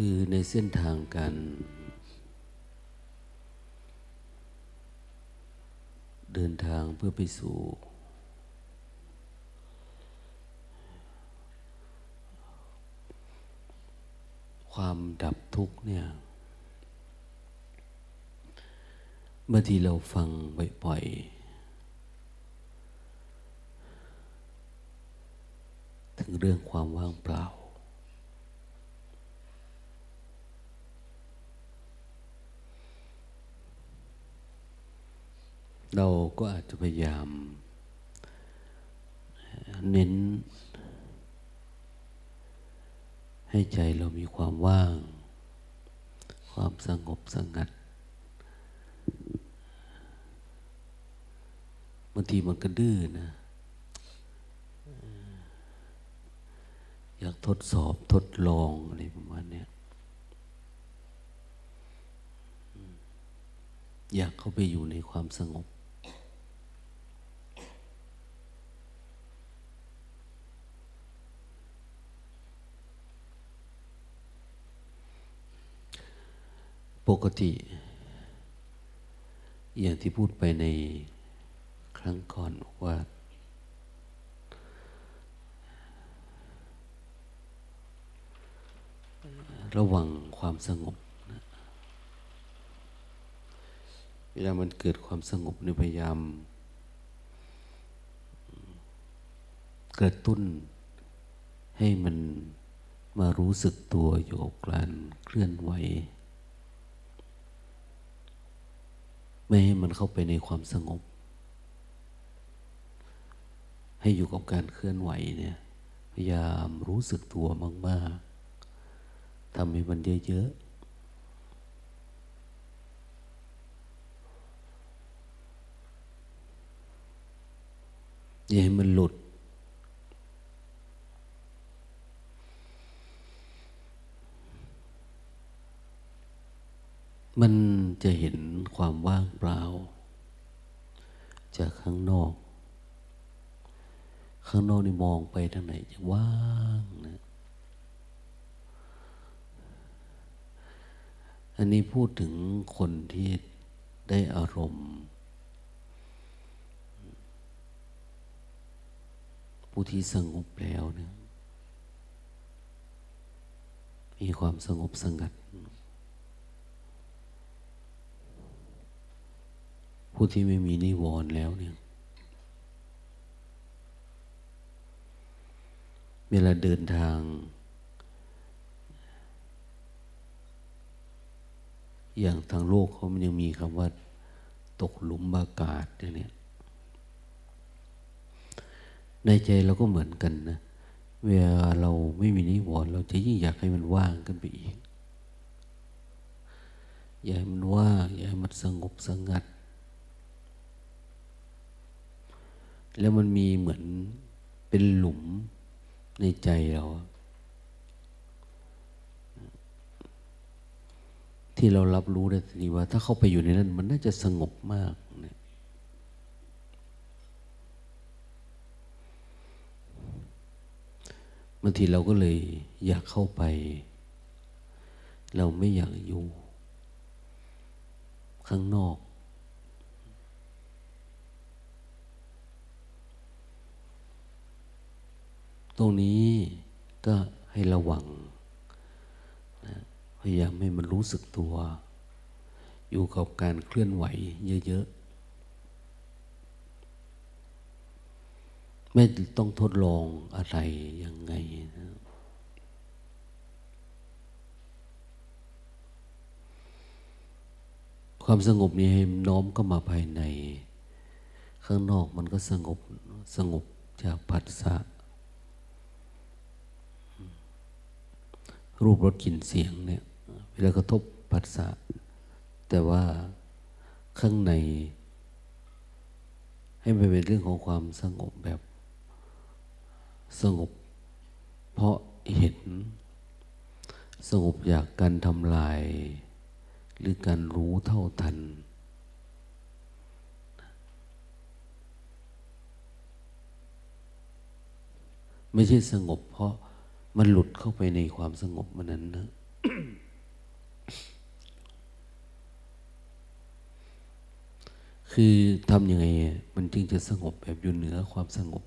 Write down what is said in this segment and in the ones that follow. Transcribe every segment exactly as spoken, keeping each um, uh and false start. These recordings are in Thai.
คือในเส้นทางการเดินทางเพื่อไปสู่ความดับทุกข์เนี่ยบางทีเราฟังบ่อยๆถึงเรื่องความว่างเปล่าเราก็อาจจะพยายามเน้นให้ใจเรามีความว่างความสงบสงัดบางทีมันก็ดื้อนะอยากทดสอบทดลองอะไรประมาณนี้อยากเข้าไปอยู่ในความสงบปกติอย่างที่พูดไปในครั้งก่อนว่าระวังความสงบนะเวลามันเกิดความสงบเนี่ยพยายามกระตุ้นให้มันมารู้สึกตัวอยู่กับการเคลื่อนไหวไม่ให้มันเข้าไปในความสงบให้อยู่กับการเคลื่อนไหวเนี่ยพยายามรู้สึกตัวมากๆทำให้มันเยอะๆอย่าให้มันหลุดมันจะเห็นความว่างเปล่าจากข้างนอกข้างนอกนี่มองไปทางไหนจะว่างนะอันนี้พูดถึงคนที่ได้อารมณ์ผู้ที่สงบแล้วนะมีความสงบสงัดผู้ที่ไม่มีนิวรณ์แล้วเนี่ยเวลาเดินทางอย่างทางโลกเขามันยังมีคำว่าตกหลุมอากาศเนี่ยในใจเราก็เหมือนกันนะเวลาเราไม่มีนิวรณ์เราจะยิ่งอยากให้มันว่างขึ้นไปอีกอยากให้มันว่างอยากให้มันสงบสงัดแล้วมันมีเหมือนเป็นหลุมในใจเราที่เรารับรู้ได้ทีว่าถ้าเข้าไปอยู่ในนั้นมันน่าจะสงบมากนะบางทีเราก็เลยอยากเข้าไปเราไม่อยากอยู่ข้างนอกตรงนี้ก็ให้ระวังนะพยายามให้มันรู้สึกตัวอยู่กับการเคลื่อนไหวเยอะๆไม่ต้องทดลองอะไรยังไงนะความสงบนี้ให้น้อมเข้ามาภายในข้างนอกมันก็สงบสงบจากผัสสะรูปรสกลิ่นเสียงเนี่ยเวลากระทบผัสสะแต่ว่าข้างในให้มันเป็นเรื่องของความสงบแบบสงบเพราะเห็นสงบจากการทำลายหรือการรู้เท่าทันไม่ใช่สงบเพราะมันหลุดเข้าไปในความสงบมันนั้นนะ คือทำยังไงมันจึงจะสงบแบบอยู่เหนือความสงบ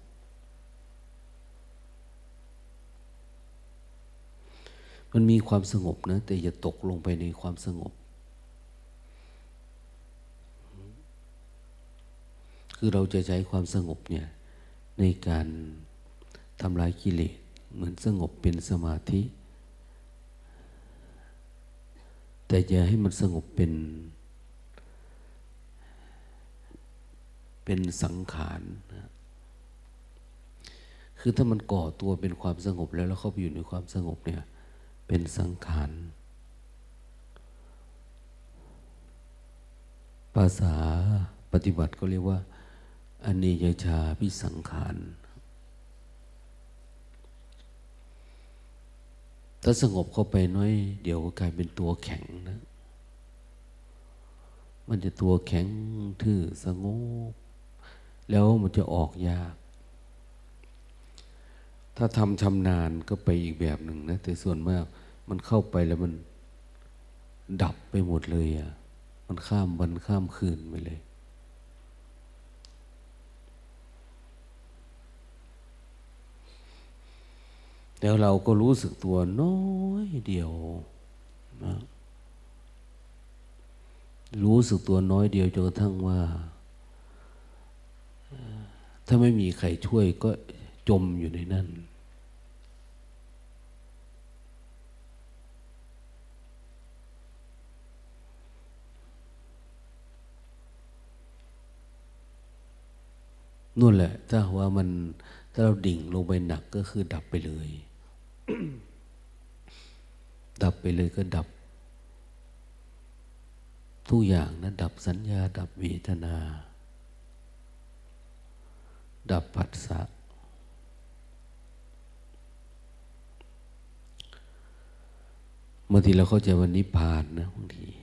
มันมีความสงบนะแต่อย่าตกลงไปในความสงบคือเราจะใช้ความสงบเนี่ยในการทำลายกิเลสเหมือนสงบเป็นสมาธิแต่อย่าให้มันสงบเป็นเป็นสังขารนะคือถ้ามันก่อตัวเป็นความสงบแล้วแล้วเข้าไปอยู่ในความสงบเนี่ยเป็นสังขารภาษาปฏิบัติก็เรียกว่าอเนยชาพิสังขารถ้าสงบเข้าไปน้อยเดี๋ยวก็กลายเป็นตัวแข็งนะมันจะตัวแข็งทื่อสงบแล้วมันจะออกยากถ้าทำชำนาญก็ไปอีกแบบหนึ่งนะแต่ส่วนมากมันเข้าไปแล้วมันดับไปหมดเลยอ่ะมันข้ามวันข้ามคืนไปเลยแล้วเราก็รู้สึกตัวน้อยเดียวนะรู้สึกตัวน้อยเดียวจนกระทั่งว่าถ้าไม่มีใครช่วยก็จมอยู่ในนั่นนู่นแหละถ้าว่ามันถ้าเราดิ่งลงไปหนักก็คือดับไปเลย ดับไปเลยก็ดับทุกอย่างนะดับสัญญาดับเวทนาดับผัสสะบางทีเราเข้าใจว่านิพพานนะบางทีแต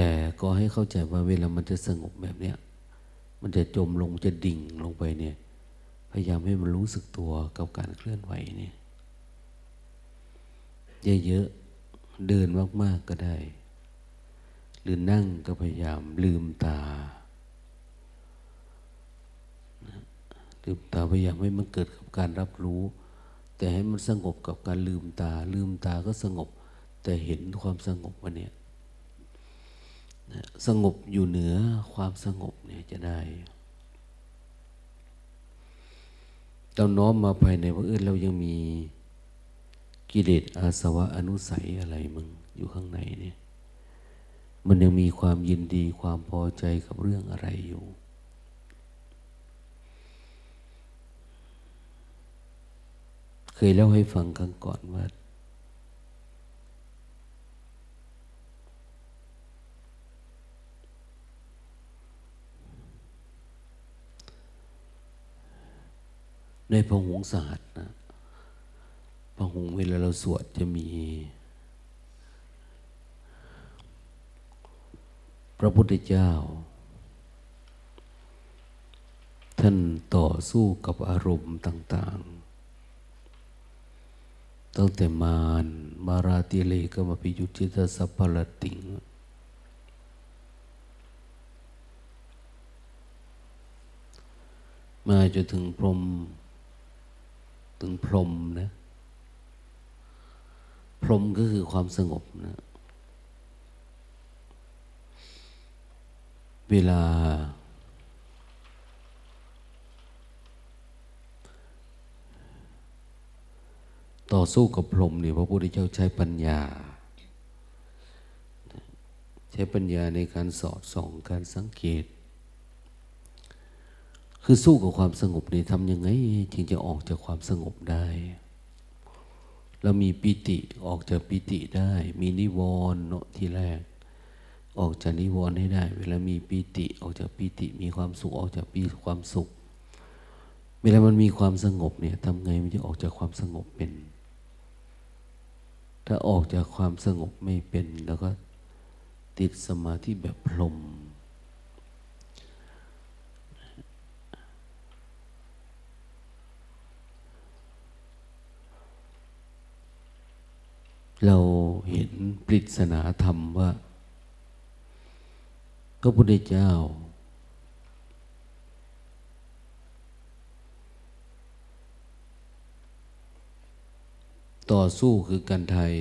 ่ก็ให้เข้าใจว่าเวลามันจะสงบแบบเนี้ยมันจะจมลงจะดิ่งลงไปเนี่ยพยายามให้มันรู้สึกตัวกับการเคลื่อนไหวเนี่ยเยอะๆเดินมากๆก็ได้หรือนั่งก็พยายามลืมตาลืมตาพยายามให้มันเกิดกับการรับรู้แต่ให้มันสงบกับการลืมตาลืมตาก็สงบแต่เห็นความสงบวันเนี่ยสงบอยู่เหนือความสงบเนี่ยจะได้เราน้อมมาภายในว่าเออเรายังมีกิเลสอาสวะอนุสัยอะไรมึงอยู่ข้างในเนี่ยมันยังมีความยินดีความพอใจกับเรื่องอะไรอยู่เคยเล่าให้ฟังครั้งก่อนว่าในพหุงศาสตร์นะพหุงเวลาเราสวดจะมีพระพุทธเจ้าท่านต่อสู้กับอารมณ์ต่างๆตั้งแต่มารมาราติเลกมาปิยุจิตาสัพพลติงมาจนถึงพรหมถึงพรหมนะพรหมก็คือความสงบนะเวลาต่อสู้กับพรหมเนี่ยพระพุทธเจ้าใช้ปัญญาใช้ปัญญาในการสอดส่องการสังเกตคือสู้กับความสงบนี่ทำยังไงถึงจะออกจากความสงบได้เรามีปิติออกจากปิติได้มีนิวรณ์เนาะที่แรกออกจากนิวรณ์ให้ได้เวลามีปิติออกจากปิติมีความสุขออกจากปีความสุขเวลามันมีความสงบเนี่ยทำไงมันจะออกจากความสงบเป็นถ้าออกจากความสงบไม่เป็นแล้วก็ติดสมาธิแบบพรหม เราเห็นปริศนาธรรมว่าพระพุทธเจ้าต่อสู้คือกันไทย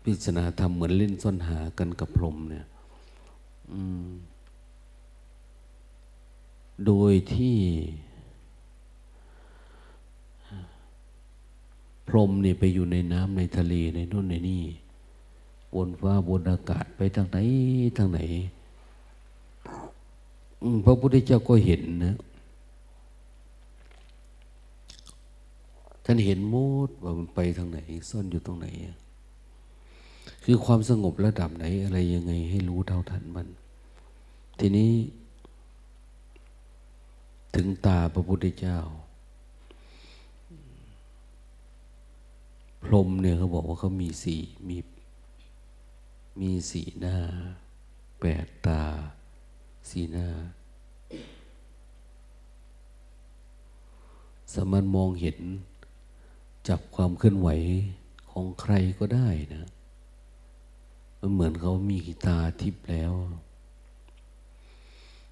ปริศนาธรรมเหมือนเล่นซ่อนหากันกับพรหมเนี่ยโดยที่พรหมเนี่ยไปอยู่ในน้ำในทะเลในนู่นในนี่บนฟ้าบนอากาศไปทางไหนทางไหนพระพุทธเจ้าก็เห็นนะท่านเห็นหมดว่ามันไปทางไหนซ่อนอยู่ตรงไหนคือความสงบระดับไหนอะไรยังไงให้รู้เท่าทันมันทีนี้ถึงตาพระพุทธเจ้าพรหมเนี่ยเขาบอกว่าเขามีสี่มีมีสี่หน้าแปดตาสี่หน้าสามารถมองเห็นจับความเคลื่อนไหวของใครก็ได้นะมันเหมือนเขามีตาทิพย์แล้ว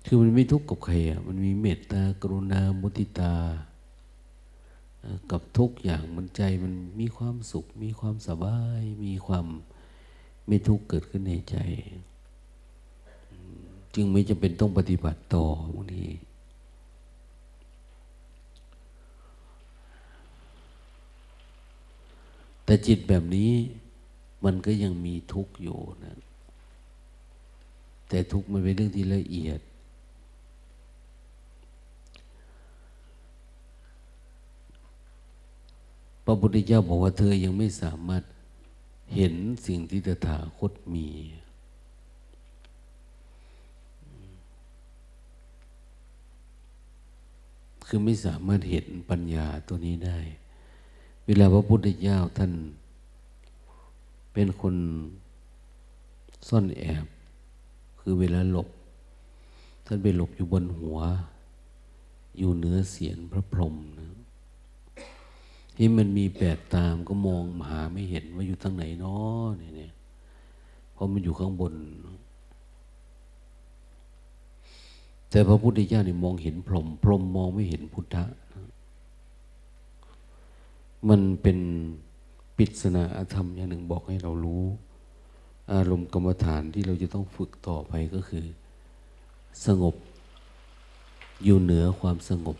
คือมันไม่ทุกข์กับใครอ่ะมันมีเมตตากรุณามุทิตากับทุกอย่างมันใจมันมีความสุขมีความสบายมีความไม่ทุกข์เกิดขึ้นในใจจึงไม่จำเป็นต้องปฏิบัติต่อบางทีแต่จิตแบบนี้มันก็ยังมีทุกข์อยู่นะแต่ทุกข์มันเป็นเรื่องที่ละเอียดพระพุทธเจ้าบอกว่าเธอยังไม่สามารถเห็นสิ่งที่ตถาคตมีคือไม่สามารถเห็นปัญญาตัวนี้ได้เวลาพระพุทธเจ้าท่านเป็นคนซ่อนแอบคือเวลาหลบท่านไปหลบอยู่บนหัวอยู่เหนือเศียรพระพรหมนะที่มันมีแปดตามก็มองหาไม่เห็นว่าอยู่ทางไหนเนาะเนี่ยเพราะมันอยู่ข้างบนแต่พระพุทธเจ้านี่มองเห็นพรหมพรหมมองไม่เห็นพุทธะมันเป็นปริศนาธรรมอย่างหนึ่งบอกให้เรารู้อารมณ์กรรมฐานที่เราจะต้องฝึกต่อไปก็คือสงบอยู่เหนือความสงบ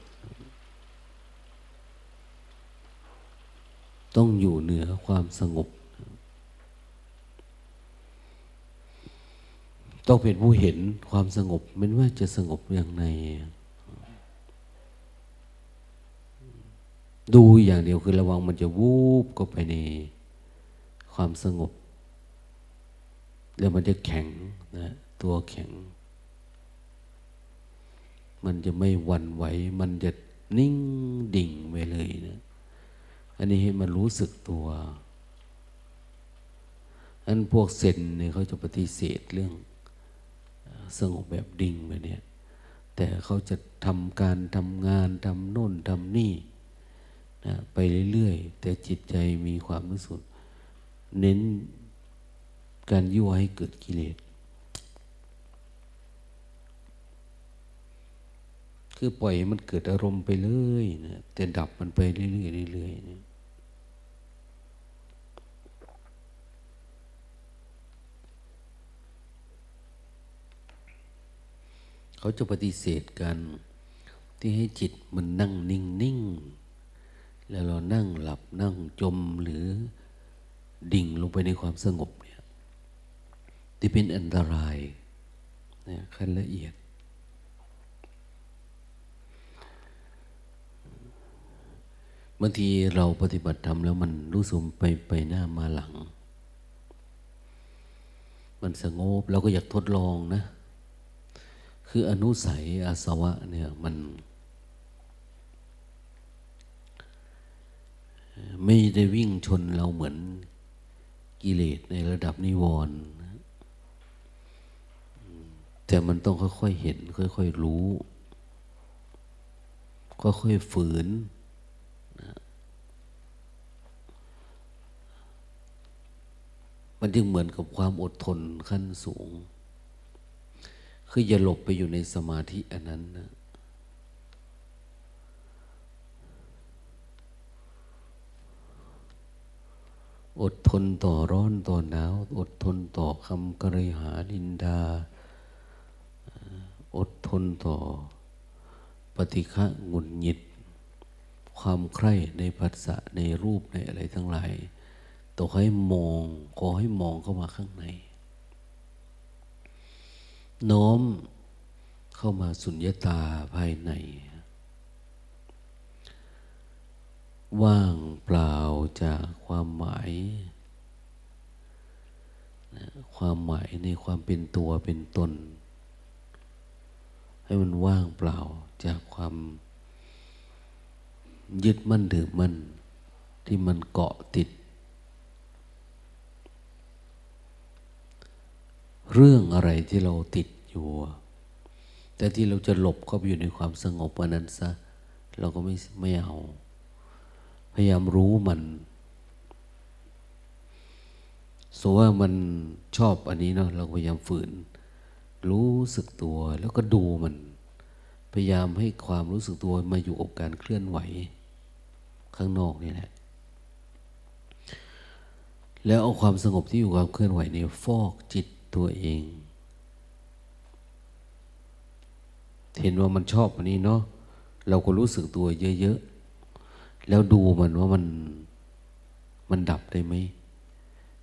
ต้องอยู่เหนือความสงบต้องเป็นผู้เห็นความสงบไม่ว่าจะสงบอย่างไรดูอย่างเดียวคือระวังมันจะวูบก็ไปในความสงบแล้วมันจะแข็งนะตัวแข็งมันจะไม่หวั่นไหวมันจะนิ่งดิ่งไปเลยนะอันนี้ให้มันรู้สึกตัวอันพวกเซนเนี่ยเขาจะปฏิเสธเรื่องสงบแบบดิ่งไปเนี่ยแต่เขาจะทำการทำงานทำโน่นทำนี่นะไปเรื่อยๆแต่จิตใจมีความรู้สึกเน้นการยั่วให้เกิดกิเลสคือปล่อยให้มันเกิดอารมณ์ไปเลยนะแต่ดับมันไปเรื่อยๆเรื่อยๆนะเขาจะปฏิเสธกันที่ให้จิตมันนั่งนิ่งๆแล้วเรานั่งหลับนั่งจมหรือดิ่งลงไปในความสงบเนี่ยที่เป็นอันตรายเนี่ยขั้นละเอียดบางทีเราปฏิบัติธรรมแล้วมันรู้สึกไปไปหน้ามาหลังมันสงบเราก็อยากทดลองนะคืออนุสัยอาสวะเนี่ยมันไม่ได้วิ่งชนเราเหมือนกิเลสในระดับนิวรณ์แต่มันต้องค่อยๆเห็นค่อยๆรู้ค่อยๆฝืน มันจึงเหมือนกับความอดทนขั้นสูงคืออย่าหลบไปอยู่ในสมาธิอันนั้นนะอดทนต่อร้อนต่อหนาวอดทนต่อคำกระหานินดาอดทนต่อปฏิฆะหงุดหงิดความใคร่ในผัสสะในรูปในอะไรทั้งหลายต่อให้มองขอให้มองเข้ามาข้างในน้อมเข้ามาสุญญตาภายในว่างเปล่าจากความหมายนะความหมายในความเป็นตัวเป็นตนให้มันว่างเปล่าจากความยึดมั่นถือมั่นที่มันเกาะติดเรื่องอะไรที่เราติดอยู่แต่ที่เราจะหลบเข้าไปอยู่ในความสงบอันนั้นซะเราก็ไม่ไม่เอาพยายามรู้มันสมมุติว่ามันชอบอันนี้เนาะเราพยายามฝืนรู้สึกตัวแล้วก็ดูมันพยายามให้ความรู้สึกตัวมาอยู่กับการเคลื่อนไหวข้างนอกนี่แหละแล้วเอาความสงบที่อยู่กับความเคลื่อนไหวนี่ฟอกจิตตัวเองเห็นว่ามันชอบอันนี้เนาะเราก็รู้สึกตัวเยอะๆแล้วดูมันว่ามันมันดับได้ไหม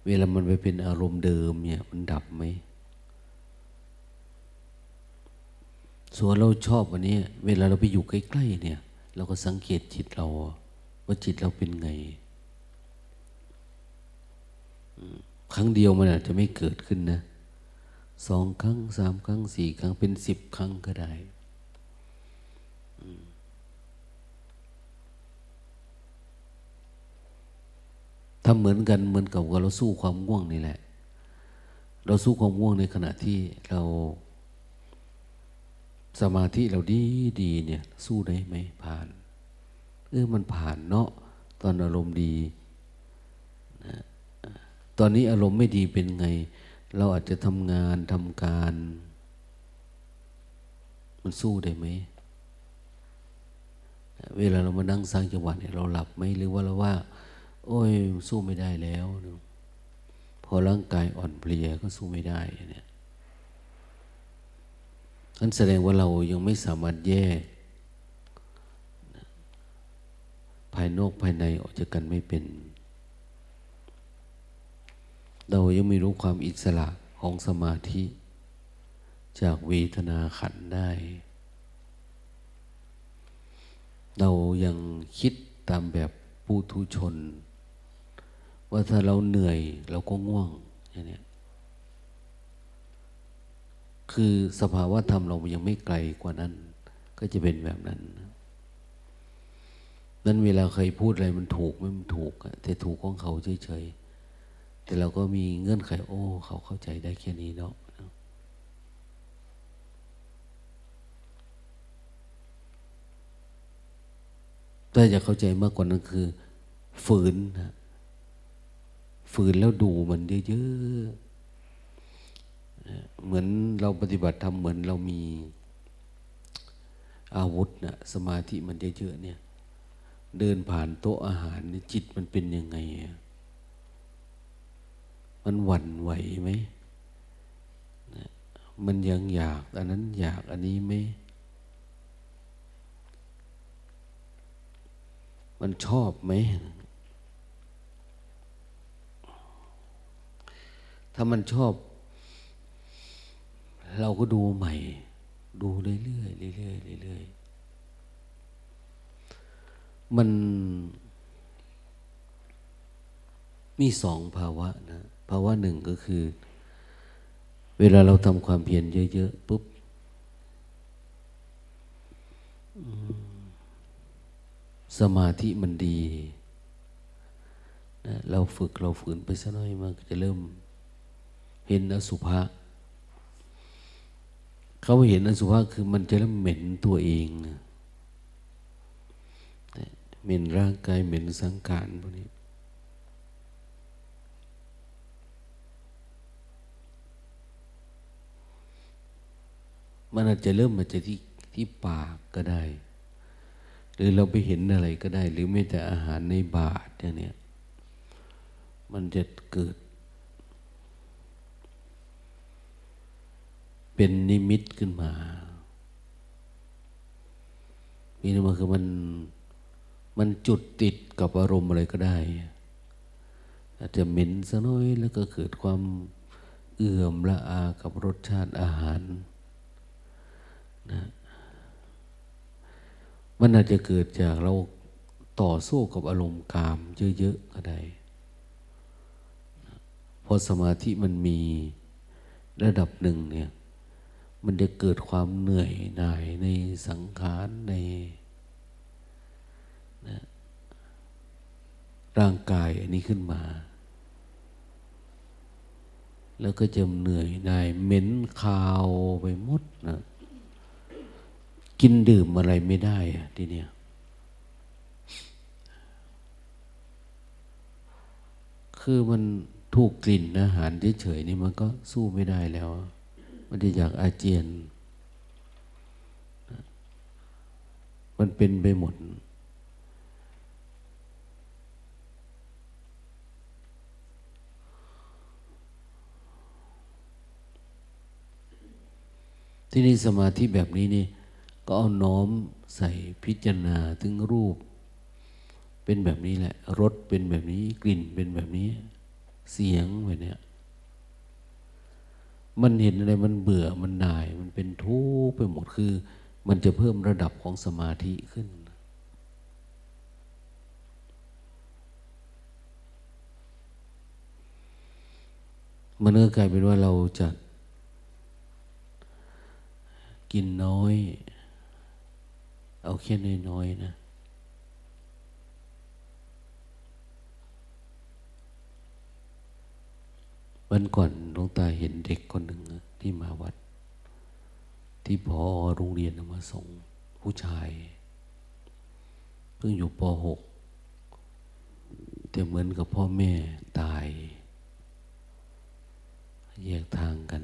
เวลามันไปเป็นอารมณ์เดิมเนี่ยมันดับไหมส่วนเราชอบอันนี้เวลาเราไปอยู่ใกล้ๆเนี่ยเราก็สังเกตจิตเราว่าจิตเราเป็นไงครั้งเดียวมันอาจจะไม่เกิดขึ้นนะสองครั้งสามครั้งสี่ครั้งเป็นสิบครั้งก็ได้ถ้าเหมือนกันเหมือนกับเราสู้ความง่วงนี่แหละเราสู้ความง่วงในขณะที่เราสมาธิเราดีดีเนี่ยสู้ได้ไหมผ่านเออมันผ่านเนาะตอนอารมณ์ดีนะตอนนี้อารมณ์ไม่ดีเป็นไงเราอาจจะทำงานทำการมันสู้ได้ไหมนะเวลาเรามานั่งสร้างจังหวะเนี่ยเราหลับไหมหรือว่าเราว่าโอ้ยสู้ไม่ได้แล้วพอร่างกายอ่อนเพลียก็สู้ไม่ได้เนี่ยนั่นแสดงว่าเรายังไม่สามารถแยกภายนอกภายในออกจากกันไม่เป็นเรายังไม่รู้ความอิสระของสมาธิจากเวทนาขันธ์ได้เรายังคิดตามแบบปุถุชนว่าถ้าเราเหนื่อยเราก็ง่วงอย่างนี้คือสภาวะธรรมเรายังไม่ไกลกว่านั้นก็จะเป็นแบบนั้นนั้นเวลาเคยพูดอะไรมันถูกไม่มันถูกแต่ถูกของเขาเฉยๆแต่เราก็มีเงื่อนไขโอ้เขาเข้าใจได้แค่นี้เนาะถ้าจะเข้าใจมากกว่านั้นคือฝืนนะฝืนแล้วดูมันเยอะๆเหมือนเราปฏิบัติธรรมเหมือนเรามีอาวุธนะสมาธิมันเยอะๆเนี่ยเดินผ่านโต๊ะอาหารจิตมันเป็นยังไงมันหวั่นไหวไหมมันยังอยากอันนั้นอยากอันนี้ไหมมันชอบไหมถ้ามันชอบเราก็ดูใหม่ดูเรื่อยๆเรื่อยๆเรื่อยๆมันมีสองภาวะนะภาวะหนึ่งก็คือเวลาเราทำความเพียรเยอะๆปุ๊บสมาธิมันดีนะเราฝึกเราฝืนไปสักหน่อยมันก็จะเริ่มเห็นอสุภะเขาเห็นอสุภะคือมันจะเริ่มเหม็นตัวเองเหม็นร่างกายเหม็นสังขารพวกนี้ มันอาจจะเริ่มมาจากที่ที่ปากก็ได้หรือเราไปเห็นอะไรก็ได้หรือแม้แต่อาหารในบาตรอย่างเนี้ยมันจะเกิดเป็นนิมิตขึ้นมานี่มันคือมันมันจุดติดกับอารมณ์อะไรก็ได้อาจจะเหม็นซะหน่อยแล้วก็เกิดความเอื่อมละอากับรสชาติอาหารนะมันอาจจะเกิดจากเราต่อสู้กับอารมณ์กามเยอะๆก็ได้พอสมาธิมันมีระดับหนึ่งเนี่ยมันจะเกิดความเหนื่อยหน่ายในสังขารในนะร่างกายอันนี้ขึ้นมาแล้วก็จะเหนื่อยหน่ายเหม็นคาวไปหมดนะกินดื่มอะไรไม่ได้อะทีเนี้ยคือมันถูกกลิ่นอาหารเฉยๆนี่มันก็สู้ไม่ได้แล้วมันจะอยากอาเจียนมันเป็นไปหมดที่นี่สมาธิแบบนี้นี่ก็เอาน้อมใส่พิจารณาถึงรูปเป็นแบบนี้แหละรสเป็นแบบนี้กลิ่นเป็นแบบนี้เสียงแบบเนี้ยมันเห็นอะไรมันเบื่อมันหน่ายมันเป็นทุกข์ไปหมดคือมันจะเพิ่มระดับของสมาธิขึ้นมันก็กลายเป็นว่าเราจะกินน้อยเอาแค่น้อยๆนะวันก่อนหลวงตาเห็นเด็กคนหนึ่งที่มาวัดที่พอโรงเรียนมาส่งผู้ชายเพิ่งอยู่ป หก แต่เหมือนกับพ่อแม่ตายแยกทางกัน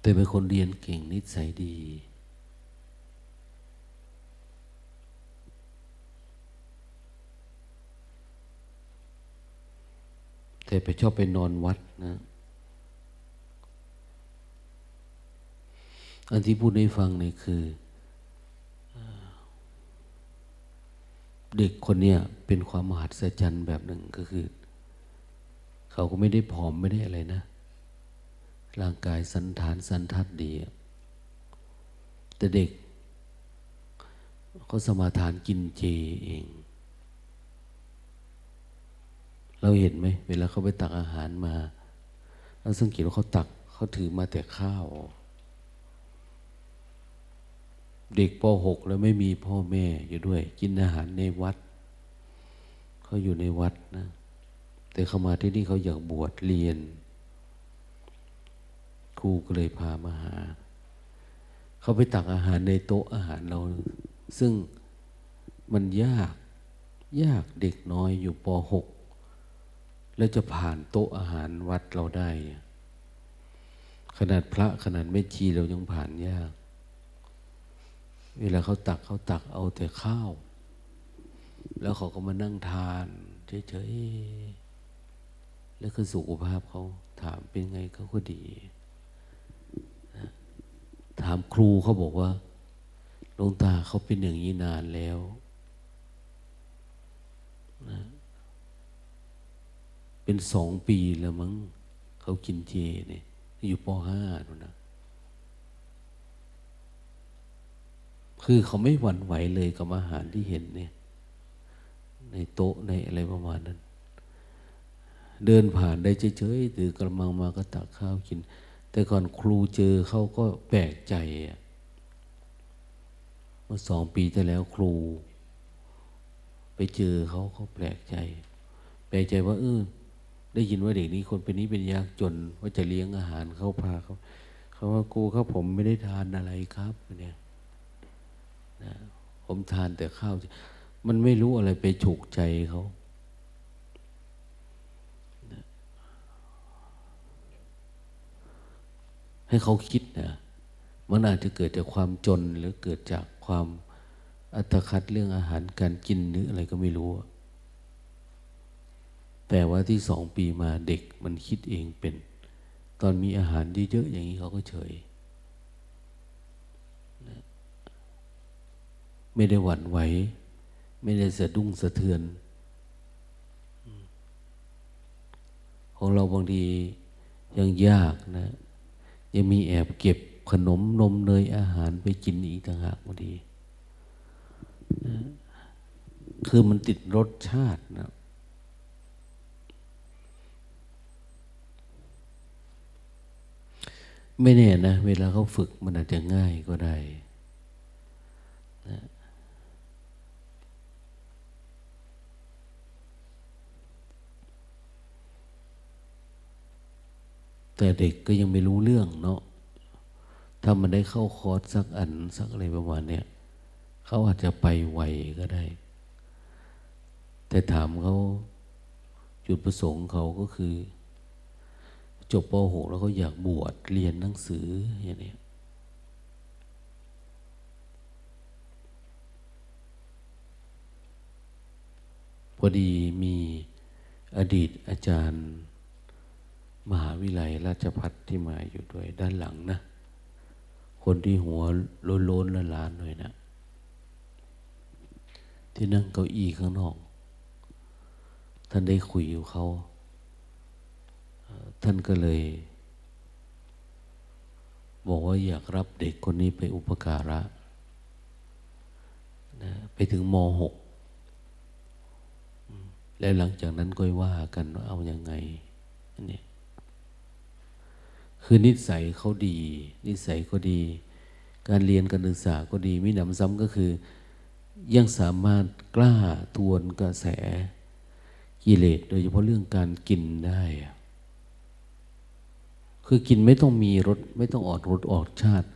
แต่เป็นคนเรียนเก่งนิสัยดีแต่ไปชอบไปนอนวัดนะอันที่พูดให้ฟังนี่คือเด็กคนเนี้ยเป็นความมหัศจรรย์แบบหนึ่งก็คือเขาก็ไม่ได้ผอมไม่ได้อะไรนะร่างกายสันฐานสันทัดดีแต่เด็กเขาสมาทานกินเจเองเราเห็นไหมเวลาเขาไปตักอาหารมาเราสังเกตว่าเขาตักเขาถือมาแต่ข้าวเด็กป หก แล้วไม่มีพ่อแม่อยู่ด้วยกินอาหารในวัดเขาอยู่ในวัดนะแต่เขามาที่นี่เขาอยากบวชเรียนครูก็เลยพามาหาเขาไปตักอาหารในโต๊ะอาหารเราซึ่งมันยากยากเด็กน้อยอยู่ป หกแล้วจะผ่านโต๊ะอาหารวัดเราได้ขนาดพระขนาดแม่ชีเรายังผ่านยากเวลาเขาตักเขาตักเอาแต่ข้าวแล้วเขาก็มานั่งทานเฉยๆแล้วคือสุขภาพเขาถามเป็นไงเขาก็ดีถามครูเขาบอกว่าหลวงตาเขาเป็นอย่างนี้นานแล้วนะเป็นสองปีแล้วมั้งเขากินเจเนี่ยอยู่ป ห้า นู่นนะคือเขาไม่หวั่นไหวเลยกับอาหารที่เห็นเนี่ยในโต๊ะในอะไรประมาณนั้นเดินผ่านได้เฉยๆถือกระมังมาก็ตักข้าวกินแต่ก่อนครูเจอเขาก็แปลกใจอ่ะเมื่อสองปีที่แล้วครูไปเจอเขาเขาแปลกใจแปลกใจว่าเออได้ยินว่าเด็กนี้คนเป็นนี้เป็นยากจนว่าจะเลี้ยงอาหารเขาพาเขาเขาว่ากูครับผมไม่ได้ทานอะไรครับเนี่ยนะผมทานแต่ข้าวมันไม่รู้อะไรไปฉุกใจเขา ให้เขาคิดนะมันอาจจะเกิดจากความจนหรือเกิดจากความอัตคัดเรื่องอาหารการกินหรืออะไรก็ไม่รู้แต่ว่าที่สองปีมาเด็กมันคิดเองเป็นตอนมีอาหารเยอะๆอย่างนี้เขาก็เฉยไม่ได้หวั่นไหวไม่ได้สะดุ้งสะเทือนของเราบางทียังยากนะยังมีแอบเก็บขนมนมเนยอาหารไปกินอีกต่างหากบางทีนะคือมันติดรสชาตินะไม่แน่นะเวลาเขาฝึกมันอาจจะง่ายก็ได้นะแต่เด็กก็ยังไม่รู้เรื่องเนาะถ้ามันได้เข้าคอร์สสักอันสักอะไรประมาณเนี้ยเขาอาจจะไปไวก็ได้แต่ถามเขาจุดประสงค์เขาก็คือจบป หก แล้วเขาอยากบวชเรียนหนังสืออย่างนี้พอดีมีอดีตอาจารย์มหาวิทยาลัยราชภัฏที่มาอยู่ด้วยด้านหลังนะคนที่หัวโล้นๆล้านๆหน่อยนะที่นั่งเก้าอี้ข้างนอกท่านได้คุยกับเขาท่านก็เลยบอกว่าอยากรับเด็กคนนี้ไปอุปการะนะไปถึงม หกแล้วหลังจากนั้นก็ว่ากันว่าเอายังไงนี่คือนิสัยเขาดีนิสัยก็ดีการเรียนการศึกษาก็ดีมิหนำซ้ำก็คือยังสามารถกล้าทวนกระแสกิเลสโดยเฉพาะเรื่องการกินได้คือกินไม่ต้องมีรสไม่ต้องออดรสออดชาติ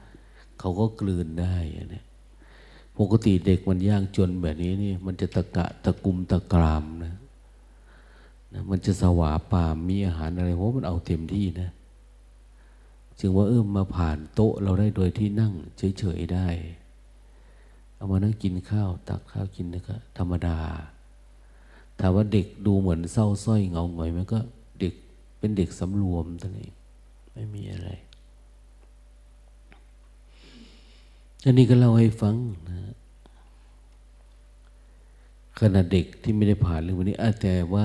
เขาก็กลืนได้เนี่ยปกติเด็กมันยากจนแบบนี้นี่มันจะตะกะตะกุมตะกรามนะนะมันจะสวาปามมีอาหารอะไรโหมันเอาเต็มที่นะจึงว่าเอิ่มมาผ่านโต๊ะเราได้โดยที่นั่งเฉยๆได้เอามานั่งกินข้าวตักข้าวกินนะครับธรรมดาถามว่าเด็กดูเหมือนเศร้าส้อยเงาหงอยมันก็เด็กเป็นเด็กสำรวมเท่านั้นไม่มีอะไรอันนี้ก็เล่าให้ฟังนะขณะเด็กที่ไม่ได้ผ่านเรื่องวันนี้อาจแต่ว่า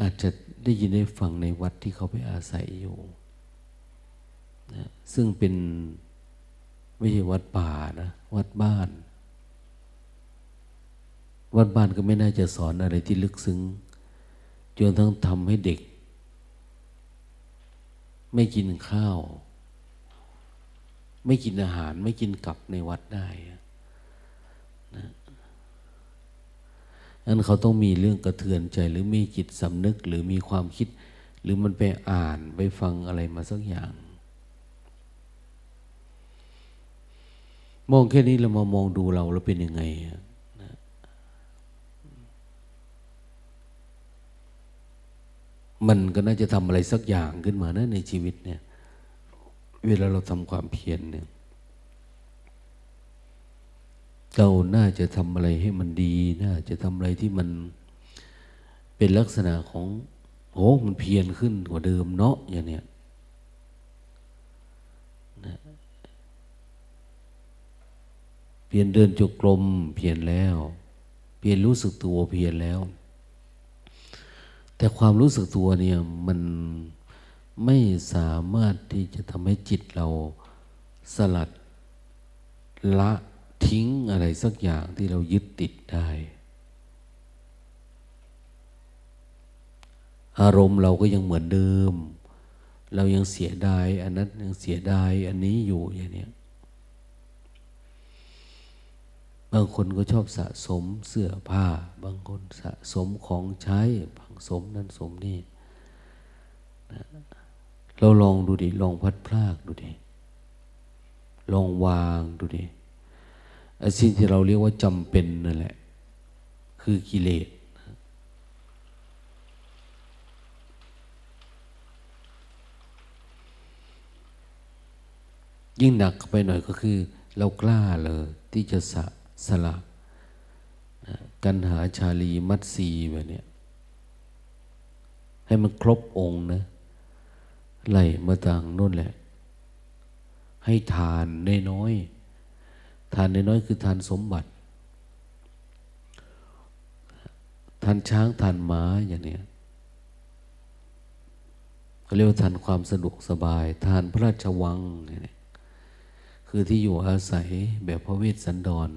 อาจจะได้ยินได้ฟังในวัดที่เขาไปอาศัยอยู่นะซึ่งเป็นไม่ใช่วัดป่านะวัดบ้านวัดบ้านก็ไม่น่าจะสอนอะไรที่ลึกซึ้งจนทั้งทำให้เด็กไม่กินข้าวไม่กินอาหารไม่กินกับในวัดได้นะงั้นเขาต้องมีเรื่องกระเทือนใจหรือมีจิตสำนึกหรือมีความคิดหรือมันไปอ่านไปฟังอะไรมาสักอย่างมองแค่นี้เรามามองดูเราแล้วเป็นยังไงนะมันก็น่าจะทำอะไรสักอย่างขึ้นมานะในชีวิตเนี่ยเวลาเราทำความเพียรเนี่ยเราน่าจะทำอะไรให้มันดีน่าจะทำอะไรที่มันเป็นลักษณะของโอ้มันเพียรขึ้นกว่าเดิมเนาะอย่างเนี้ยนะเพียรเดินจงกรมเพียรแล้วเพียรรู้สึกตัวเพียรแล้วแต่ความรู้สึกตัวเนี่ยมันไม่สามารถที่จะทำให้จิตเราสลัดละทิ้งอะไรสักอย่างที่เรายึดติดได้อารมณ์เราก็ยังเหมือนเดิมเรายังเสียดายอันนั้นยังเสียดายอันนี้อยู่อย่างเนี้ยบางคนก็ชอบสะสมเสื้อผ้าบางคนสะสมของใช้บางสมนั้นสมนี่นะเราลองดูดิลองพัดพรากดูดิลองวางดูดิไอ้สิ่งที่เราเรียกว่าจำเป็นนั่นแหละคือกิเลส ยิ่งหนักไปหน่อยก็คือเรากล้าเลยที่จะสะสละกันหาชาลีมัตสีแบบเนี้ยให้มันครบองค์นะไหลมาต่างนู่นแหละให้ทานน้อยๆทานน้อยๆคือทานสมบัติทานช้างทานม้าอย่างเนี้ยเขาเรียกว่าทานความสะดวกสบายทานพระราชวังเนี่ยคือที่อยู่อาศัยแบบพระเวสสันดร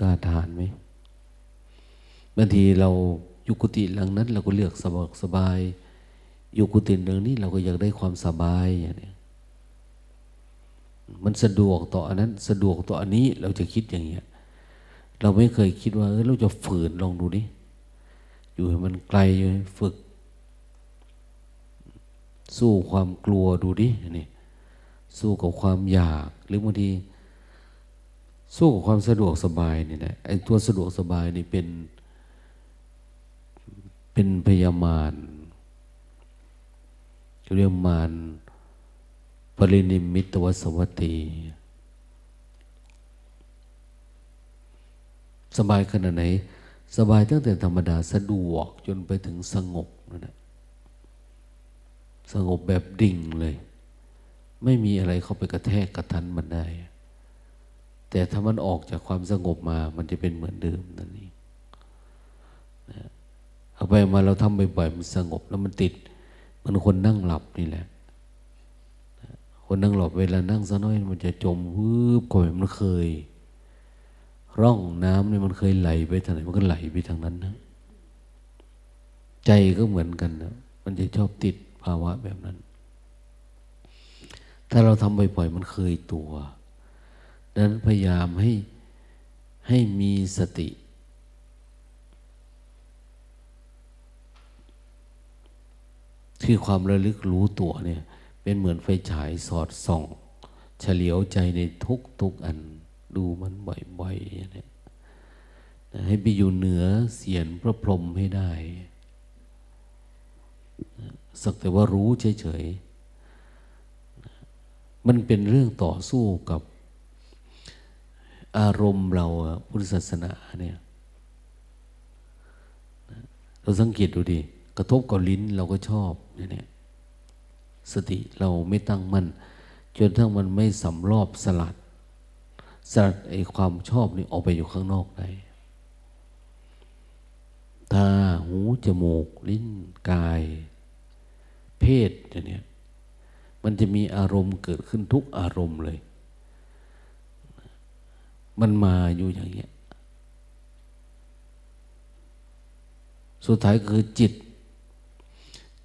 กล้าทานไหมบางทีเราอยู่กุฏิหลังนั้นเราก็เลือกสะดวกสบายอยู่กุฏิหลังนี้เราก็อยากได้ความสบายอย่างเนี้ยมันสะดวกต่ออันนั้นสะดวกต่ออันนี้เราจะคิดอย่างเงี้ยเราไม่เคยคิดว่าเออเราจะฝืนลองดูดิอยู่ให้มันไกลอยู่ฝึกสู้ความกลัวดูดินี่สู้กับความอยากหรือบางทีสู้กับความสะดวกสบายนี่แหละไอ้ตัวสะดวกสบายนี่เป็นเป็นพยามารเรียกมารปรินิมิตวสวัตตีสบายขนาดไหนสบายตั้งแต่ธรรมดาสะดวกจนไปถึงสงบนั่นแหละสงบแบบดิ่งเลยไม่มีอะไรเข้าไปกระแทกกระทันมันได้แต่ถ้ามันออกจากความสงบมามันจะเป็นเหมือนเดิมนั่นเองนะเอาไปมาเราทำบ่อยๆมันสงบแล้วมันติดมันคนนั่งหลับนี่แหละคนนั่งหลับเวลานั่งซะน้อยมันจะจมวืบก่อนมันเคยร่องน้ำเนี่ยมันเคยไหลไปทางไหนมันก็ไหลไปทางนั้นนะใจก็เหมือนกันนะมันจะชอบติดภาวะแบบนั้นถ้าเราทำบ่อยๆมันเคยตัวดังนั้นพยายามให้ให้มีสติคือความระลึกรู้ตัวเนี่ยเป็นเหมือนไฟฉายสอดส่องเฉลียวใจในทุกๆอันดูมันบ่อยๆเนี่ยให้ไปอยู่เหนือเสียนพระพรหมให้ได้สักแต่ว่ารู้เฉยๆมันเป็นเรื่องต่อสู้กับอารมณ์เราพุทธศาสนาเนี่ยเราสังเกตดูดิกระทบกับลิ้นเราก็ชอบเนี่ยสติเราไม่ตั้งมั่นจนทั้งมันไม่สำรอบสลัดสลัดไอ้ความชอบนี่ออกไปอยู่ข้างนอกได้ตาหูจมูกลิ้นกายเพศอย่างเนี้ยมันจะมีอารมณ์เกิดขึ้นทุกอารมณ์เลยมันมาอยู่อย่างเงี้ยสุดท้ายคือจิต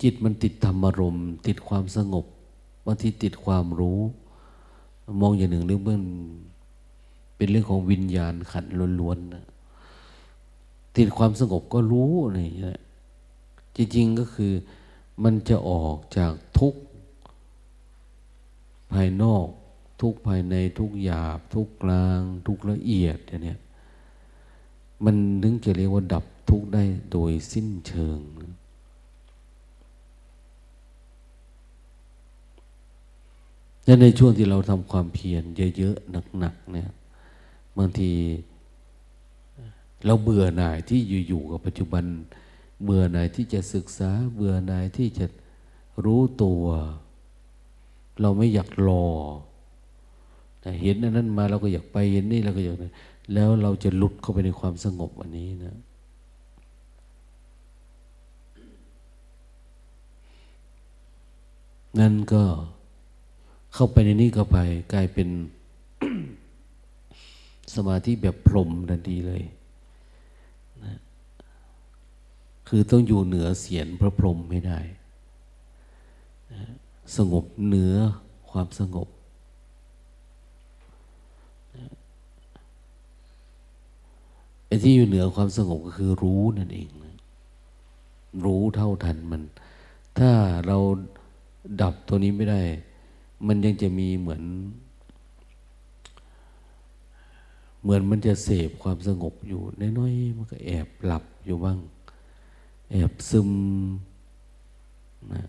จิตมันติดธรรมารมณ์ติดความสงบบางทีติดความรู้มองอย่างหนึ่งเรื่องเบื้องเป็นเรื่องของวิญญาณขันธ์ล้วนๆนะติดความสงบก็รู้อะไรอย่างเงี้ยจริงๆก็คือมันจะออกจากทุกข์ภายนอกทุกข์ภายในทุกข์หยาบทุกข์กลางทุกข์ละเอียดอย่างเนี้ยมันถึงจะเรียกว่าดับทุกข์ได้โดยสิ้นเชิงและในช่วงที่เราทำความเพียรเยอะๆหนักๆเนี่ยบางทีเราเบื่อหน่ายที่อยู่ๆกับปัจจุบันเบื่อหน่ายที่จะศึกษาเบื่อหน่ายที่จะรู้ตัวเราไม่อยากรอแต่เห็นนั้นมาเราก็อยากไปเห็นนี่เราก็อยากแล้วเราจะหลุดเข้าไปในความสงบอันนี้นะนั่นก็เข้าไปในนี้ก็ไปกลายเป็น สมาธิแบบพรหมทันทีเลยนะคือต้องอยู่เหนือเสียนพระพรหมให้ได้นะสงบเหนือความสงบนะไอ้ที่อยู่เหนือความสงบก็คือรู้นั่นเองนะรู้เท่าทันมันถ้าเราดับตัวนี้ไม่ได้มันยังจะมีเหมือนเหมือนมันจะเสพความสงบอยู่น้อยๆมันก็แอบหลับอยู่บ้างแอบซึมนะ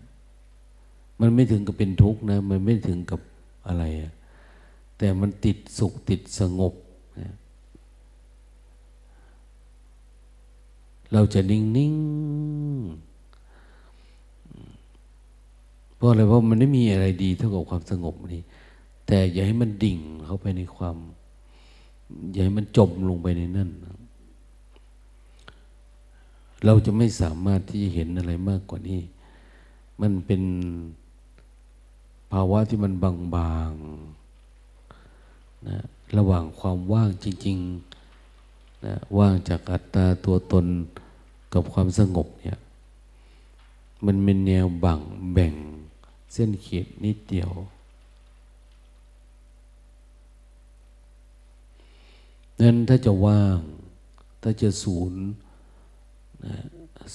มันไม่ถึงกับเป็นทุกข์นะมันไม่ถึงกับ อะไรแต่มันติดสุขติดสงบนะเราจะนิ่งๆเพราะอะไรเพราะมันไม่มีอะไรดีเท่ากับความสงบนี่แต่อย่าให้มันดิ่งเข้าไปในความอย่าให้มันจมลงไปในนั่นเราจะไม่สามารถที่จะเห็นอะไรมากกว่านี้มันเป็นภาวะที่มันบางๆนะระหว่างความว่างจริงๆนะว่างจากอัตตาตัวตนกับความสงบเนี่ยมันเป็นแนวบังแบ่งเส้นเขตนิดเดียวนั้นถ้าจะว่างถ้าจะศูนย์นะ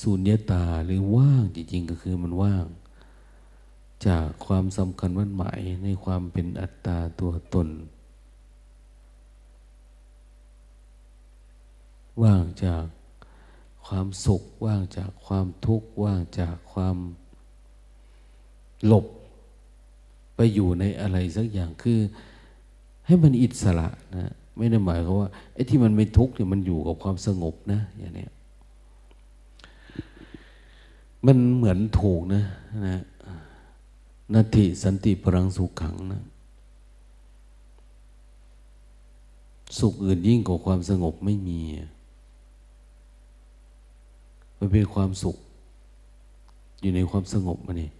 ศูนยตาหรือว่างจริงๆก็คือมันว่างจากความสำคัญมั่นหมายในความเป็นอัตตาตัวตนว่างจากความสุขว่างจากความทุกข์ว่างจากความหลบไปอยู่ในอะไรสักอย่างคือให้มันอิสระนะไม่ได้หมายความว่าไอ้ที่มันไม่ทุกข์เนี่ยมันอยู่กับความสงบนะอย่างนี้มันเหมือนถูกนะนะนาทิสันติพรังสุขขังนะสุขอื่นยิ่งกว่าความสงบไม่มีมันเป็นความสุขอยู่ในความสงบมันนี่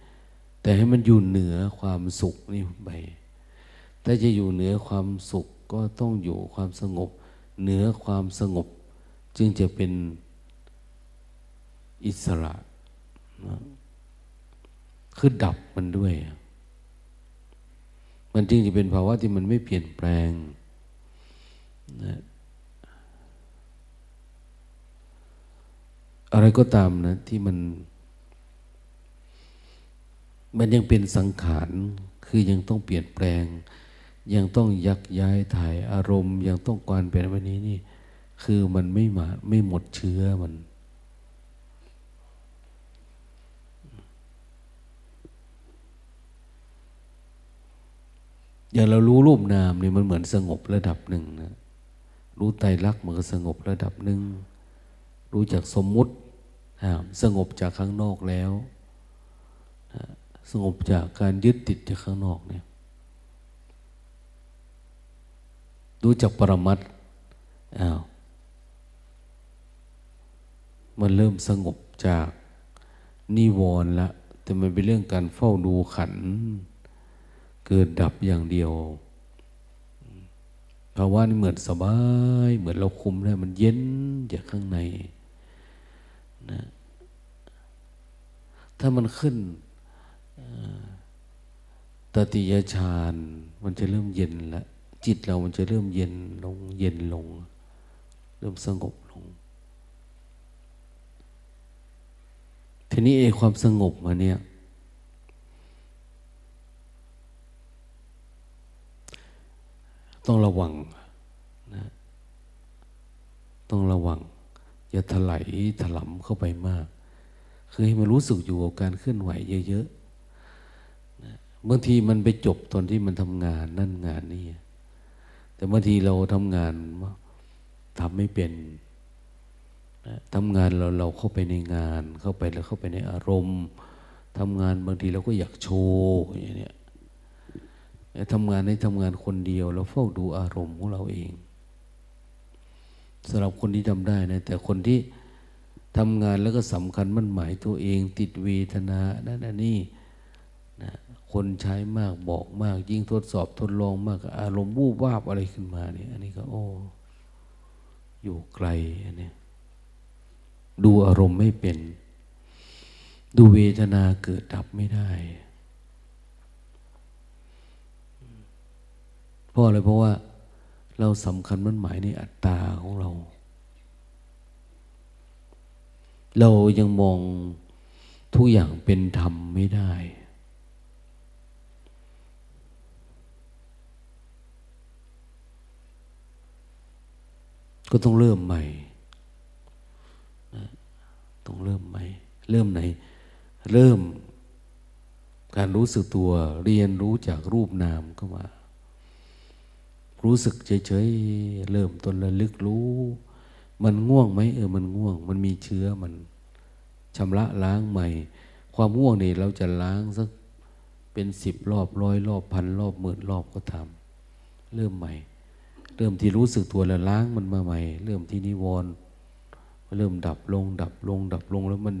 แต่ให้มันอยู่เหนือความสุขนี่ไปแต่จะอยู่เหนือความสุขก็ต้องอยู่ความสงบเหนือความสงบจึงจะเป็นอิสระนะคือดับมันด้วยมันจึงจะเป็นภาวะที่มันไม่เปลี่ยนแปลงนะอะไรก็ตามนะที่มันมันยังเป็นสังขารคือยังต้องเปลี่ยนแปลงยังต้องยักย้ายถ่ายอารมณ์ยังต้องการเป็นแบบนี้นี่คือมันไม่มาไม่หมดเชื้อมันอย่างเรารู้รูปนามนี่มันเหมือนสงบระดับหนึ่งนะรู้ไตรลักษณ์มันก็สงบระดับหนึ่งรู้จากสมมุติสงบจากข้างนอกแล้วสงบจากการยึดติดจากข้างนอกเนี่ยรู้จากปรมัตถ์อ้าวมันเริ่มสงบจากนิวรณ์ละแต่มันเป็นเรื่องการเฝ้าดูขันธ์เกิดดับอย่างเดียวภาวะนี่เหมือนสบายเหมือนเราคุมได้มันเย็นจากข้างในนะถ้ามันขึ้นตติยฌานมันจะเริ่มเย็นละจิตเรามันจะเริ่มเย็นลงเย็นลงเริ่มสงบลงทีนี้ไอ้ความสงบมาเนี่ยต้องระวังนะต้องระวังอย่าถลายถลำเข้าไปมากคือให้มันรู้สึกอยู่กับการเคลื่อนไหวเยอะๆนะบางทีมันไปจบตอนที่มันทำงานนั่นงานนี่แต่บางทีเราทำงานทำไม่เป็นนะทำงานเราเราเข้าไปในงานเข้าไปแล้วเข้าไปในอารมณ์ทำงานบางทีเราก็อยากโชว์อย่างเนี้ยทำงานให้ทำงานคนเดียวแล้วเฝ้าดูอารมณ์ของเราเองสำหรับคนที่ทำได้นะแต่คนที่ทำงานแล้วก็สำคัญมั่นหมายตัวเองติดเวทนานั่นนี่นะคนใช้มากบอกมากยิ่งทดสอบทดลองมากอารมณ์วูบวาบอะไรขึ้นมาเนี่ยอันนี้ก็โอ้อยู่ไกลอันนี้ดูอารมณ์ไม่เป็นดูเวทนาเกิดดับไม่ได้เพราะอะไรเพราะว่าเราสำคัญมั่นหมายในอัตตาของเราเรายังมองทุกอย่างเป็นธรรมไม่ได้ก็ต้องเริ่มใหม่ต้องเริ่มใหม่เริ่มไหนเริ่ม การรู้สึกตัวเรียนรู้จากรูปนามเข้ามารู้สึกเฉยๆเริ่มต้นระลึกรู้มันง่วงไหมเออมันง่วงมันมีเชื้อมันชำระล้างใหม่ความง่วงนี่เราจะล้างสักเป็นสิบรอบร้อยรอบพันรอบหมื่นรอบก็ทำเริ่มใหม่เริ่มที่รู้สึกตัวแล้วล้างมันมาใหม่เริ่มที่นิวรณ์เริ่มดับลงดับลงดับลงแล้วมัน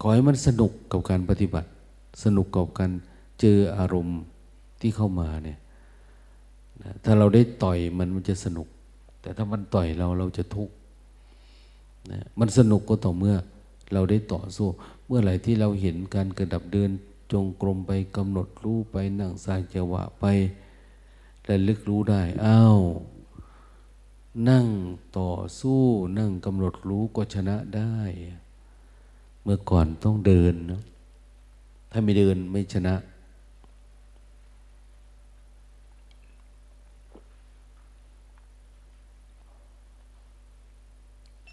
ขอให้มันสนุกกับการปฏิบัติสนุกกับการเจออารมณ์ที่เข้ามาเนี่ยถ้าเราได้ต่อยมันมันจะสนุกแต่ถ้ามันต่อยเราเราจะทุกข์นะมันสนุกก็ต่อเมื่อเราได้ต่อสู้เมื่อไหร่ที่เราเห็นการกระดับเดินจงกรมไปกำหนดรู้ไปนั่งสร้างจังหวะไประลึกรู้ได้อ้าวนั่งต่อสู้นั่งกำหนดรู้ก็ชนะได้เมื่อก่อนต้องเดินนะถ้าไม่เดินไม่ชนะ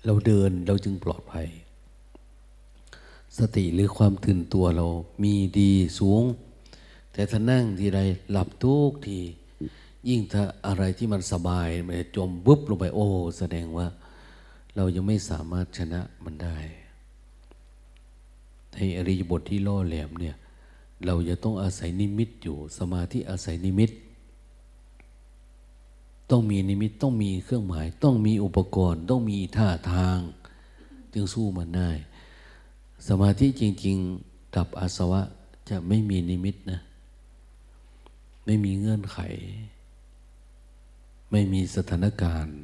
เราเดินเราจึงปลอดภัยสติหรือความตื่นตัวเรามีดีสูงแต่ถ้านั่งทีไรหลับทุกทียิ่งถ้าอะไรที่มันสบายมันจมบึ๊บลงไปโอ้แสดงว่าเรายังไม่สามารถชนะมันได้ในอริยบทที่ล่อแหลมเนี่ยเราจะต้องอาศัยนิมิตอยู่สมาธิอาศัยนิมิตต้องมีนิมิตต้องมีเครื่องหมายต้องมีอุปกรณ์ต้องมีท่าทางจึงสู้มันได้สมาธิจริงๆดับอาสวะจะไม่มีนิมิตนะไม่มีเงื่อนไขไม่มีสถานการณ์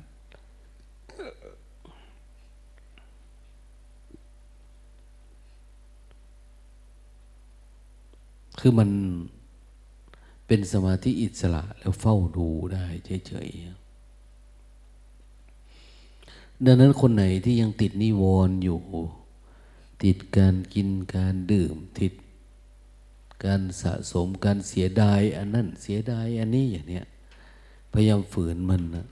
คือมันเป็นสมาธิอิสระแล้วเฝ้าดูได้เฉยๆดังนั้นคนไหนที่ยังติดนิวรณ์อยู่ติดการกินการดื่มติดการสะสมการเสียดายอันนั้นเสียดายอันนี้อย่างเนี้ยพยายามฝืนมันนะ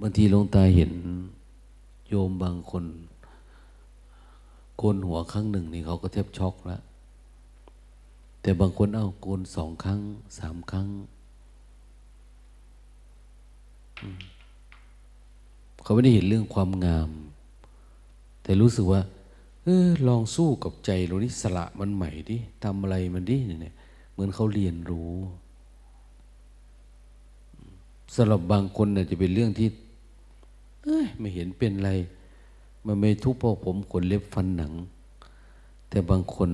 บางทีหลวงตาเห็นโยมบางคนโกนหัวครั้งหนึ่งนี่เขาก็แทบช็อกแล้วแต่บางคนเอ้าโกนสองครั้งสามครั้งเขาไม่ได้เห็นเรื่องความงามแต่รู้สึกว่าเออลองสู้กับใจเราดิสละมันใหม่ดิทำอะไรมันดิเนี่ยเหมือนเขาเรียนรู้สำหรับบางคนอาจจะเป็นเรื่องที่เอ้ยไม่เห็นเป็นไรมันไม่ทุกข์เพราะผมขนเล็บฟันหนังแต่บางคน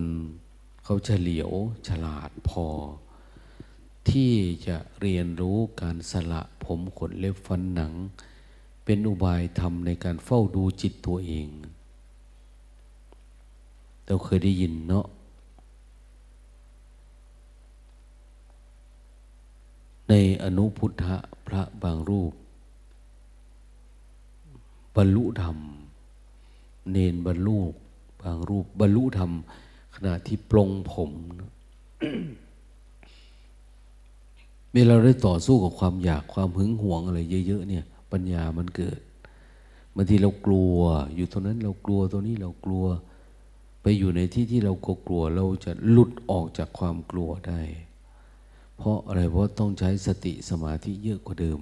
เขาเฉลียวฉลาดพอที่จะเรียนรู้การสละผมขนเล็บฟันหนังเป็นอุบายธรรมในการเฝ้าดูจิตตัวเองเราเคยได้ยินเนาะในอนุพุทธะพระบางรูปบรรลุธรรมเนนบรรลุบางรูปบรรลุธรรมขณะที่ปลงผมนะ เมื่อเราได้ต่อสู้กับความอยากความหึงหวงอะไรเยอะๆเนี่ยปัญญามันเกิดบางทีเรากลัวอยู่ตรงนั้นเรากลัวตรงนี้เรากลัวไปอยู่ในที่ที่เรากลัวเราจะหลุดออกจากความกลัวได้เพราะอะไรเพราะต้องใช้สติสมาธิเยอะกว่าเดิม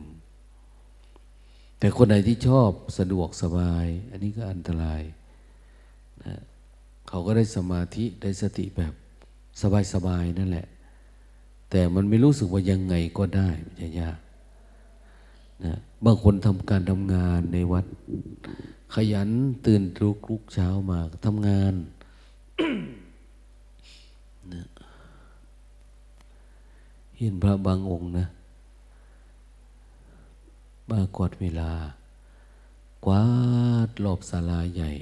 แต่คนไหนที่ชอบสะดวกสบายอันนี้ก็อันตรายนะเขาก็ได้สมาธิได้สติแบบสบายๆนั่นแหละแต่มันไม่รู้สึกว่ายังไงก็ได้ไม่ใช่ยากนะบางคนทำการทำงานในวัดขยันตื่นลุกลุกเช้ามาทำงาน นะเห็นพระบางองค์นะบางกอดเวลากวาดรอบศาลาใหญ่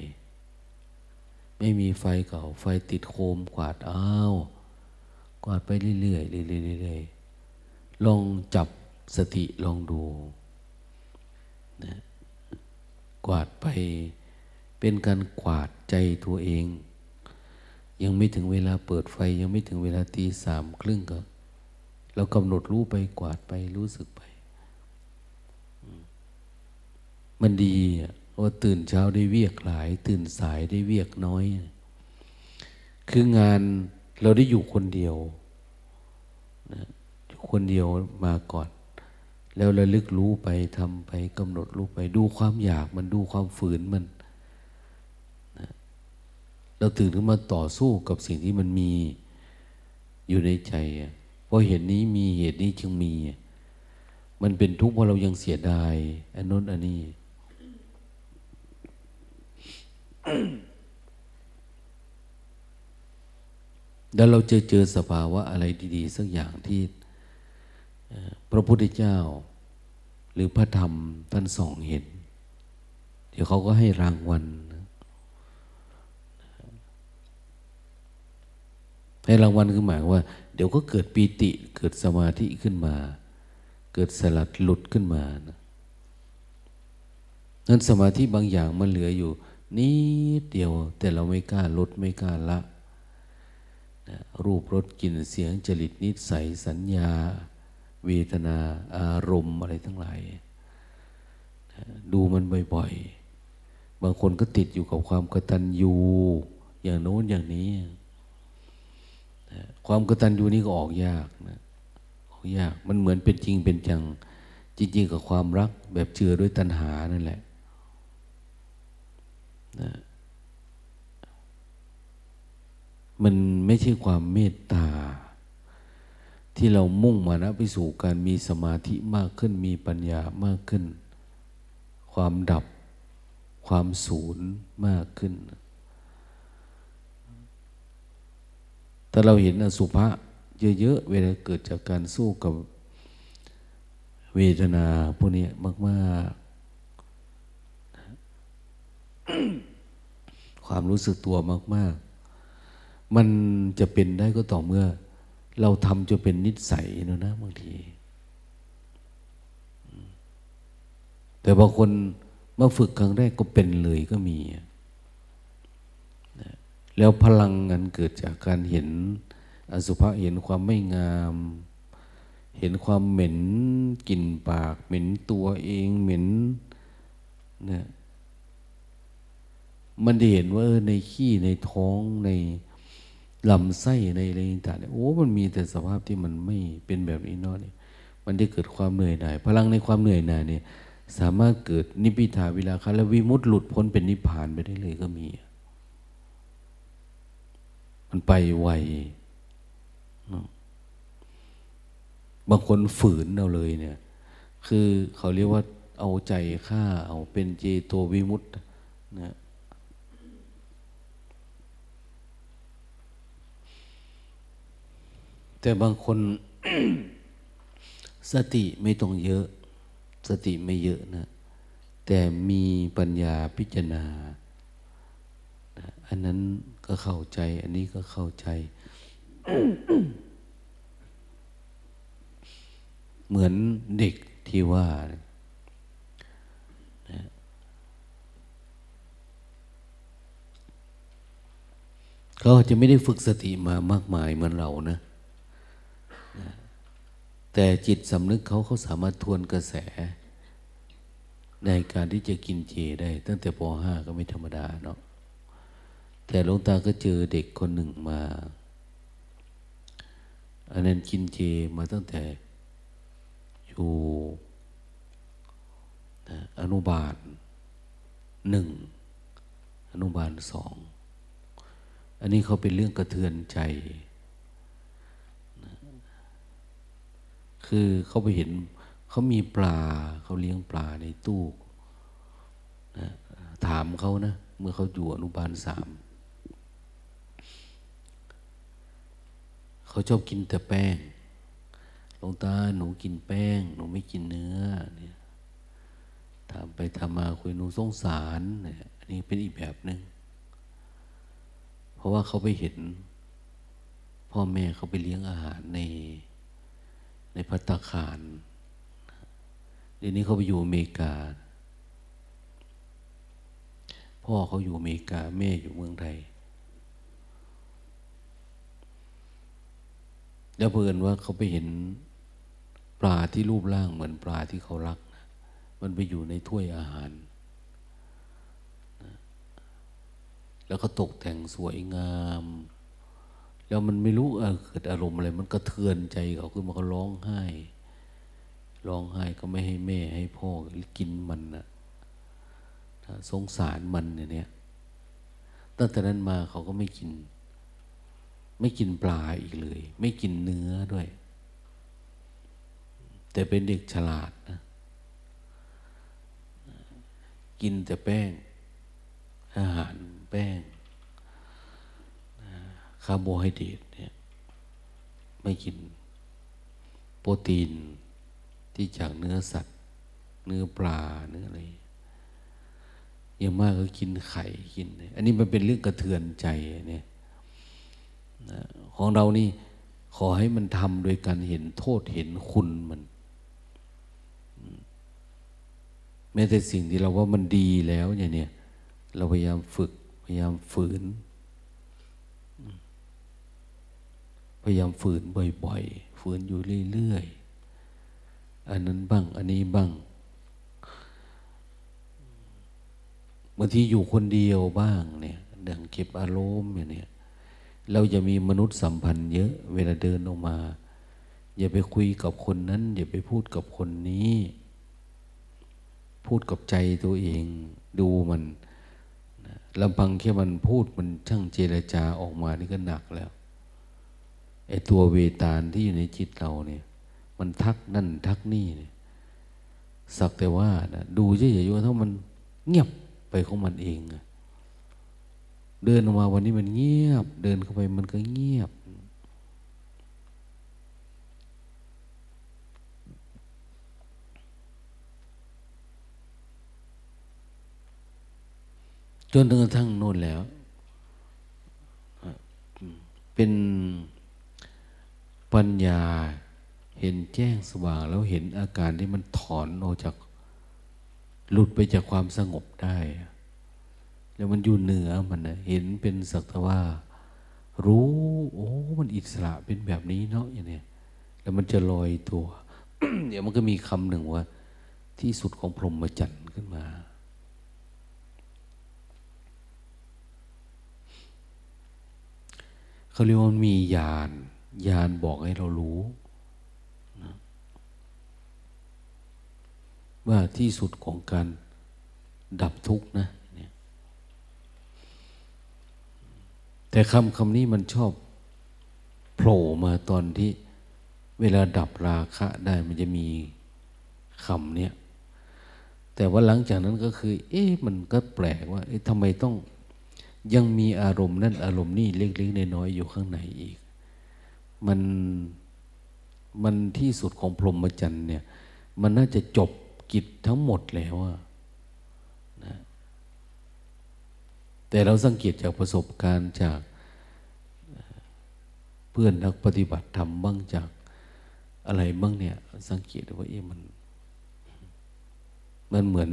ไม่มีไฟเก่าไฟติดโคมกวาดอ้าวกวาดไปเรื่อยๆเรื่อยๆลองจับสติลองดูนะกวาดไปเป็นการกวาดใจตัวเองยังไม่ถึงเวลาเปิดไฟยังไม่ถึงเวลาตีสามครึ่งก็เรากำหนดรู้ไปกวาดไปรู้สึกไปมันดีว่าตื่นเช้าได้เวียกหลายตื่นสายได้เวียกน้อย คืองานเราได้อยู่คนเดียวนะอยู่คนเดียวมาก่อนแล้วระลึกรู้ไปทำไปกำหนดรู้ไปดูความอยากมันดูความฝืนมันนะเราตื่นขึ้นมาต่อสู้กับสิ่งที่มันมีอยู่ในใจเพราะเหตุนี้มีเหตุนี้จึงมีมันเป็นทุกข์เพราะเรายังเสียดายอันโน้นอันนี้ แล้วเราจะเจอสภาวะอะไรดีๆสักอย่างที่พระพุทธเจ้าหรือพระธรรมท่านส่องเห็นเดี๋ยวเขาก็ให้รางวัลให้รางวัลคือหมายว่าเดี๋ยวก็เกิดปีติเกิดสมาธิขึ้นมาเกิดสลัดหลุดขึ้นมานะนั้นสมาธิบางอย่างมันเหลืออยู่นิดเดียวแต่เราไม่กล้าลดไม่กล้าละนะรูปรสกลิ่นเสียงจริตนิสัยสัญญาเวทนาอารมณ์อะไรทั้งหลายนะดูมันบ่อยๆบางคนก็ติดอยู่กับความกตัญญูอย่างโน้นอย่างนี้นะความกตัญญูนี่ก็ออกยากนะยากมันเหมือนเป็นจริงเป็นจังจริงๆกับความรักแบบเชื่อด้วยตัณหานั่นแหละนะมันไม่ใช่ความเมตตาที่เรามุ่งมานะไปสู่การมีสมาธิมากขึ้นมีปัญญามากขึ้นความดับความสูญมากขึ้นถ้าเราเห็นอสุภะเยอะๆเวลาเกิดจากการสู้กับเวทนาพวกนี้มากๆ ความรู้สึกตัวมากๆมันจะเป็นได้ก็ต่อเมื่อเราทำจะเป็นนิสัยนะนะบางทีแต่บางคนมาฝึกครั้งแรกก็เป็นเลยก็มีแล้วพลังงานเกิดจากการเห็นอสุภะเห็นความไม่งามเห็นความเหม็นกลิ่นปากเหม็นตัวเองเหม็นเนี่ยมันได้เห็นว่าในขี้ในท้องในลำไส้ในอะไรต่างๆโอ้มันมีแต่สภาพที่มันไม่เป็นแบบนี้เนาะนี่มันได้เกิดความเหนื่อยหน่ายพลังในความเหนื่อยหน่ายเนี่ยสามารถเกิดนิพพิทาวิราคะและวิมุตติหลุดพ้นเป็นนิพพานไปได้เลยก็มีมันไปไวบางคนฝืนเอาเลยเนี่ยคือเขาเรียกว่าเอาใจฆ่าเอาเป็นเจโตวิมุตตินะแต่บางคน สติไม่ต้องเยอะสติไม่เยอะนะแต่มีปัญญาพิจารณาอันนั้นก็เข้าใจอันนี้ก็เข้าใจ เหมือนเด็กที่ว่านะเขาจะไม่ได้ฝึกสติมามากมายเหมือนเรานะนะแต่จิตสำนึกเขาเขาสามารถทวนกระแสในการที่จะกินเจได้ตั้งแต่ป.ห้า ก็ไม่ธรรมดาเนาะแต่หลวงตาก็เจอเด็กคนหนึ่งมาอันนั้นกินเจมาตั้งแต่อยู่อนุบาลหนึ่งอนุบาลสองอันนี้เขาเป็นเรื่องกระเทือนใจนะคือเขาไปเห็นเขามีปลาเขาเลี้ยงปลาในตู้นะถามเขานะเมื่อเขาอยู่อนุบาลสามเขาชอบกินแต่แป้งหลวงตาหนูกินแป้งหนูไม่กินเนื้อเนี่ยทำไปทำมาคุยหนูสงสารเนี่ยอันนี้เป็นอีกแบบนึงเพราะว่าเขาไปเห็นพ่อแม่เขาไปเลี้ยงอาหารในในภัตตาคารเดี๋ยวนี้เขาไปอยู่อเมริกาพ่อเขาอยู่อเมริกาแม่อยู่เมืองไทยแล้วเพื่อนว่าเขาไปเห็นปลาที่รูปร่างเหมือนปลาที่เขารักนะมันไปอยู่ในถ้วยอาหารนะแล้วก็ตกแต่งสวยงาม แล้วมันไม่รู้เกิดอารมณ์อะไรมันกระเทือนใจเขาขึ้นมาเขาร้องไห้ร้องไห้ก็ไม่ให้แม่ให้พ่อกินมันนะสงสารมันเนี่ยตั้งแต่นั้นมาเขาก็ไม่กินไม่กินปลาอีกเลยไม่กินเนื้อด้วยแต่เป็นเด็กฉลาดนะกินแต่แป้งอาหารแป้งคาร์โบไฮเดรตเนี่ยไม่กินโปรตีนที่จากเนื้อสัตว์เนื้อปลาเนื้ออะไรอย่างมากก็กินไข่กินอันนี้มันเป็นเรื่องกระเทือนใจเนี่ยของเรานี่ขอให้มันทำโดยการเห็นโทษเห็นคุณมันแม้แต่สิ่งที่เราว่ามันดีแล้วอย่างเนี้ยเราพยายามฝึกพยายามฝืนพยายามฝืนบ่อยๆฝืนอยู่เรื่อยๆอันนั้นบ้างอันนี้บ้างบางทีอยู่คนเดียวบ้างเนี่ยดังเก็บอารมณ์อย่างเนี้ยเราจะมีมนุษยสัมพันธ์เยอะเวลาเดินออกมาอย่าไปคุยกับคนนั้นอย่าไปพูดกับคนนี้พูดกับใจตัวเองดูมันลำพังแค่มันพูดมันช่างเจรจาออกมานี่ก็หนักแล้วไอตัวเวตาลที่อยู่ในจิตเราเนี่ยมันทักนั่นทักนี่เนี่ยสักแต่ว่านะดูเฉยๆว่าถ้ามันเงียบไปของมันเองเดินออกมาวันนี้มันเงียบเดินเข้าไปมันก็เงียบจนถึงกระทั่งโน่นแล้วเป็นปัญญาเห็นแจ้งสว่างแล้วเห็นอาการที่มันถอนออกจากหลุดไปจากความสงบได้แล้วมันอยู่เหนือมันนะเห็นเป็นสักแต่ว่ารู้โอ้มันอิสระเป็นแบบนี้เนาะอย่างเนี้ยแล้วมันจะลอยตัว เดี๋ยวมันก็มีคำหนึ่งว่าที่สุดของพรหมจรรย์ขึ้นมาเขาเรียกว่ามีญาณญาณบอกให้เรารู้นะว่าที่สุดของการดับทุกข์นะแต่คำคำนี้มันชอบโผล่มาตอนที่เวลาดับราคะได้มันจะมีคำเนี้ยแต่ว่าหลังจากนั้นก็คือเอ๊ะมันก็แปลกว่าเอ๊ะทำไมต้องยังมีอารมณ์นั่นอารมณ์นี่เล็กๆน้อยๆอยู่ข้างในอีกมันมันที่สุดของพรหมจรรย์เนี่ยมันน่าจะจบกิจทั้งหมดแล้วนะแต่เราสังเกตจากประสบการณ์จากเพื่อนนักปฏิบัติธรรมบ้างจากอะไรบ้างเนี่ยสังเกตว่าเอ๊ะมันมันเหมือน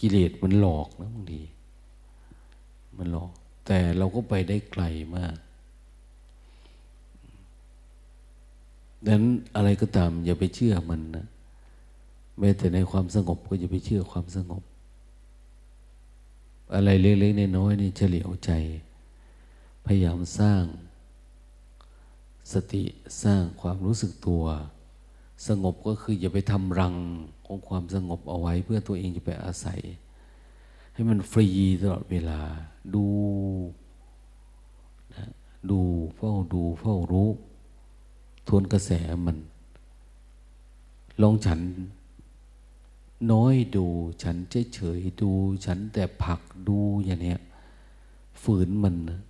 กิเลสมันหลอกนะบางทีมันหลอกแต่เราก็ไปได้ไกลมากดังนั้นอะไรก็ตามอย่าไปเชื่อมันนะแม้แต่ในความสงบก็อย่าไปเชื่อความสงบอะไรเล็กๆน้อยๆนี่เฉลียวใจพยายามสร้างสติสร้างความรู้สึกตัวสงบก็คืออย่าไปทำรังของความสงบเอาไว้เพื่อตัวเองจะไปอาศัยให้มันฟรีตลอดเวลาดูนะดูเฝ้าดูเฝ้ารู้ทวนกระแสมันลองฉันน้อยดูฉันเฉยๆดูฉันแต่ผักดูอย่างเนี้ยฝืนมันนะ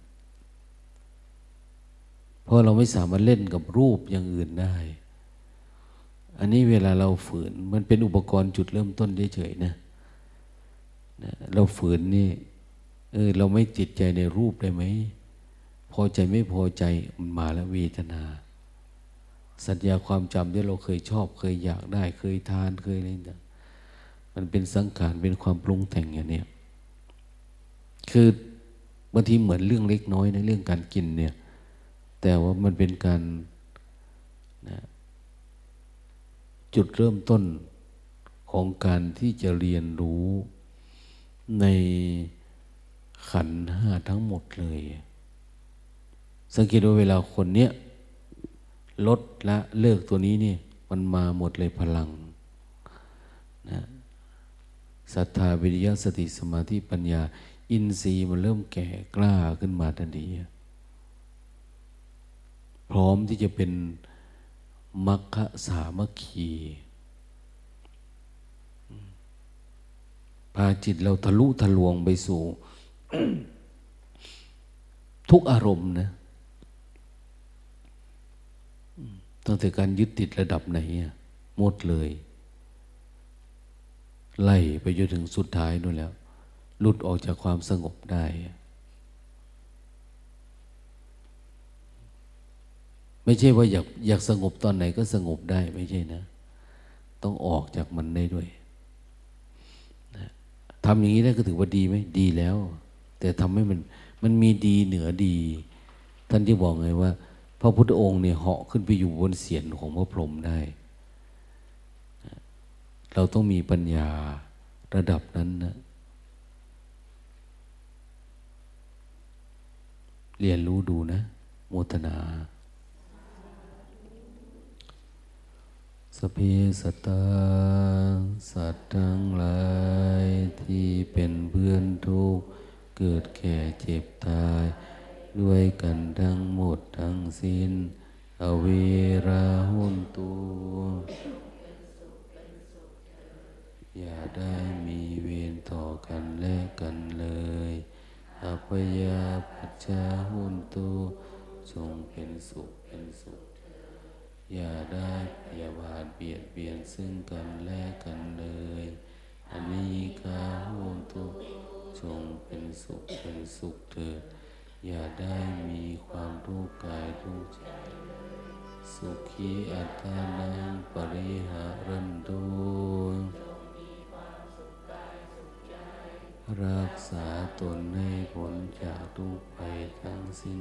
เพราะเราไม่สามารถเล่นกับรูปอย่างอื่นได้อันนี้เวลาเราฝืนมันเป็นอุปกรณ์จุดเริ่มต้นเฉยๆนะนะเราฝืนนี่เออเราไม่ติดใจในรูปได้ไหมพอใจไม่พอใจมันมาแล้วเวทนาสัญญาความจำที่เราเคยชอบเคยอยากได้เคยทานเคยอะไรต่างมันเป็นสังขารเป็นความปรุงแต่งอย่างเนี้ยคือบางทีเหมือนเรื่องเล็กน้อยในเรื่องการกินเนี่ยแต่ว่ามันเป็นการนะจุดเริ่มต้นของการที่จะเรียนรู้ในขันธ์ห้าทั้งหมดเลย สังเกตว่าเวลาคนเนี้ยลดละเลิกตัวนี้นี่มันมาหมดเลยพลังนะศรัทธาวิริยะสติสมาธิปัญญาอินทรีย์มันเริ่มแก่กล้าขึ้นมาทันทีพร้อมที่จะเป็นมัคคะสามัคคีพาจิตเราทะลุทะลวงไปสู่ ทุกอารมณ์นะตั้งแต่การยึดติดระดับไหนหมดเลยไล่ไปจนถึงสุดท้ายนู่นแล้วหลุดออกจากความสงบได้ไม่ใช่ว่าอยากอยากสงบตอนไหนก็สงบได้ไม่ใช่นะต้องออกจากมันได้ด้วยนะทำอย่างนี้ได้ก็ถือว่าดีไหมดีแล้วแต่ทำให้มันมันมีดีเหนือดีท่านที่บอกไงว่าพระพุทธองค์เนี่ยเหาะขึ้นไปอยู่บนเศียรของพระพรหมได้นะเราต้องมีปัญญาระดับนั้นนะเรียนรู้ดูนะโมทนาสเพสัตตาสัตว์ทั้งหลายที่เป็นเพื่อนทุกข์เกิดแก่เจ็บตายด้วยกันทั้งหมดทั้งสิ้นอเวราหุนตุอย่าได้มีเวรต่อกันและกันเลยอัพยาปัจจาหุนตุจงเป็นสุขเป็นสุขอย่าได้พยาบาทเบียดเบียนซึ่งกันและกันเลยอานิกาโหตุจงเป็นสุขเป็นสุขเถิดอย่าได้มีความทุกข์กายทุกข์ใจสุขีอัตตานังปริหารันตุรักษาตนให้พ้นจากทุกภัยทั้งสิ้น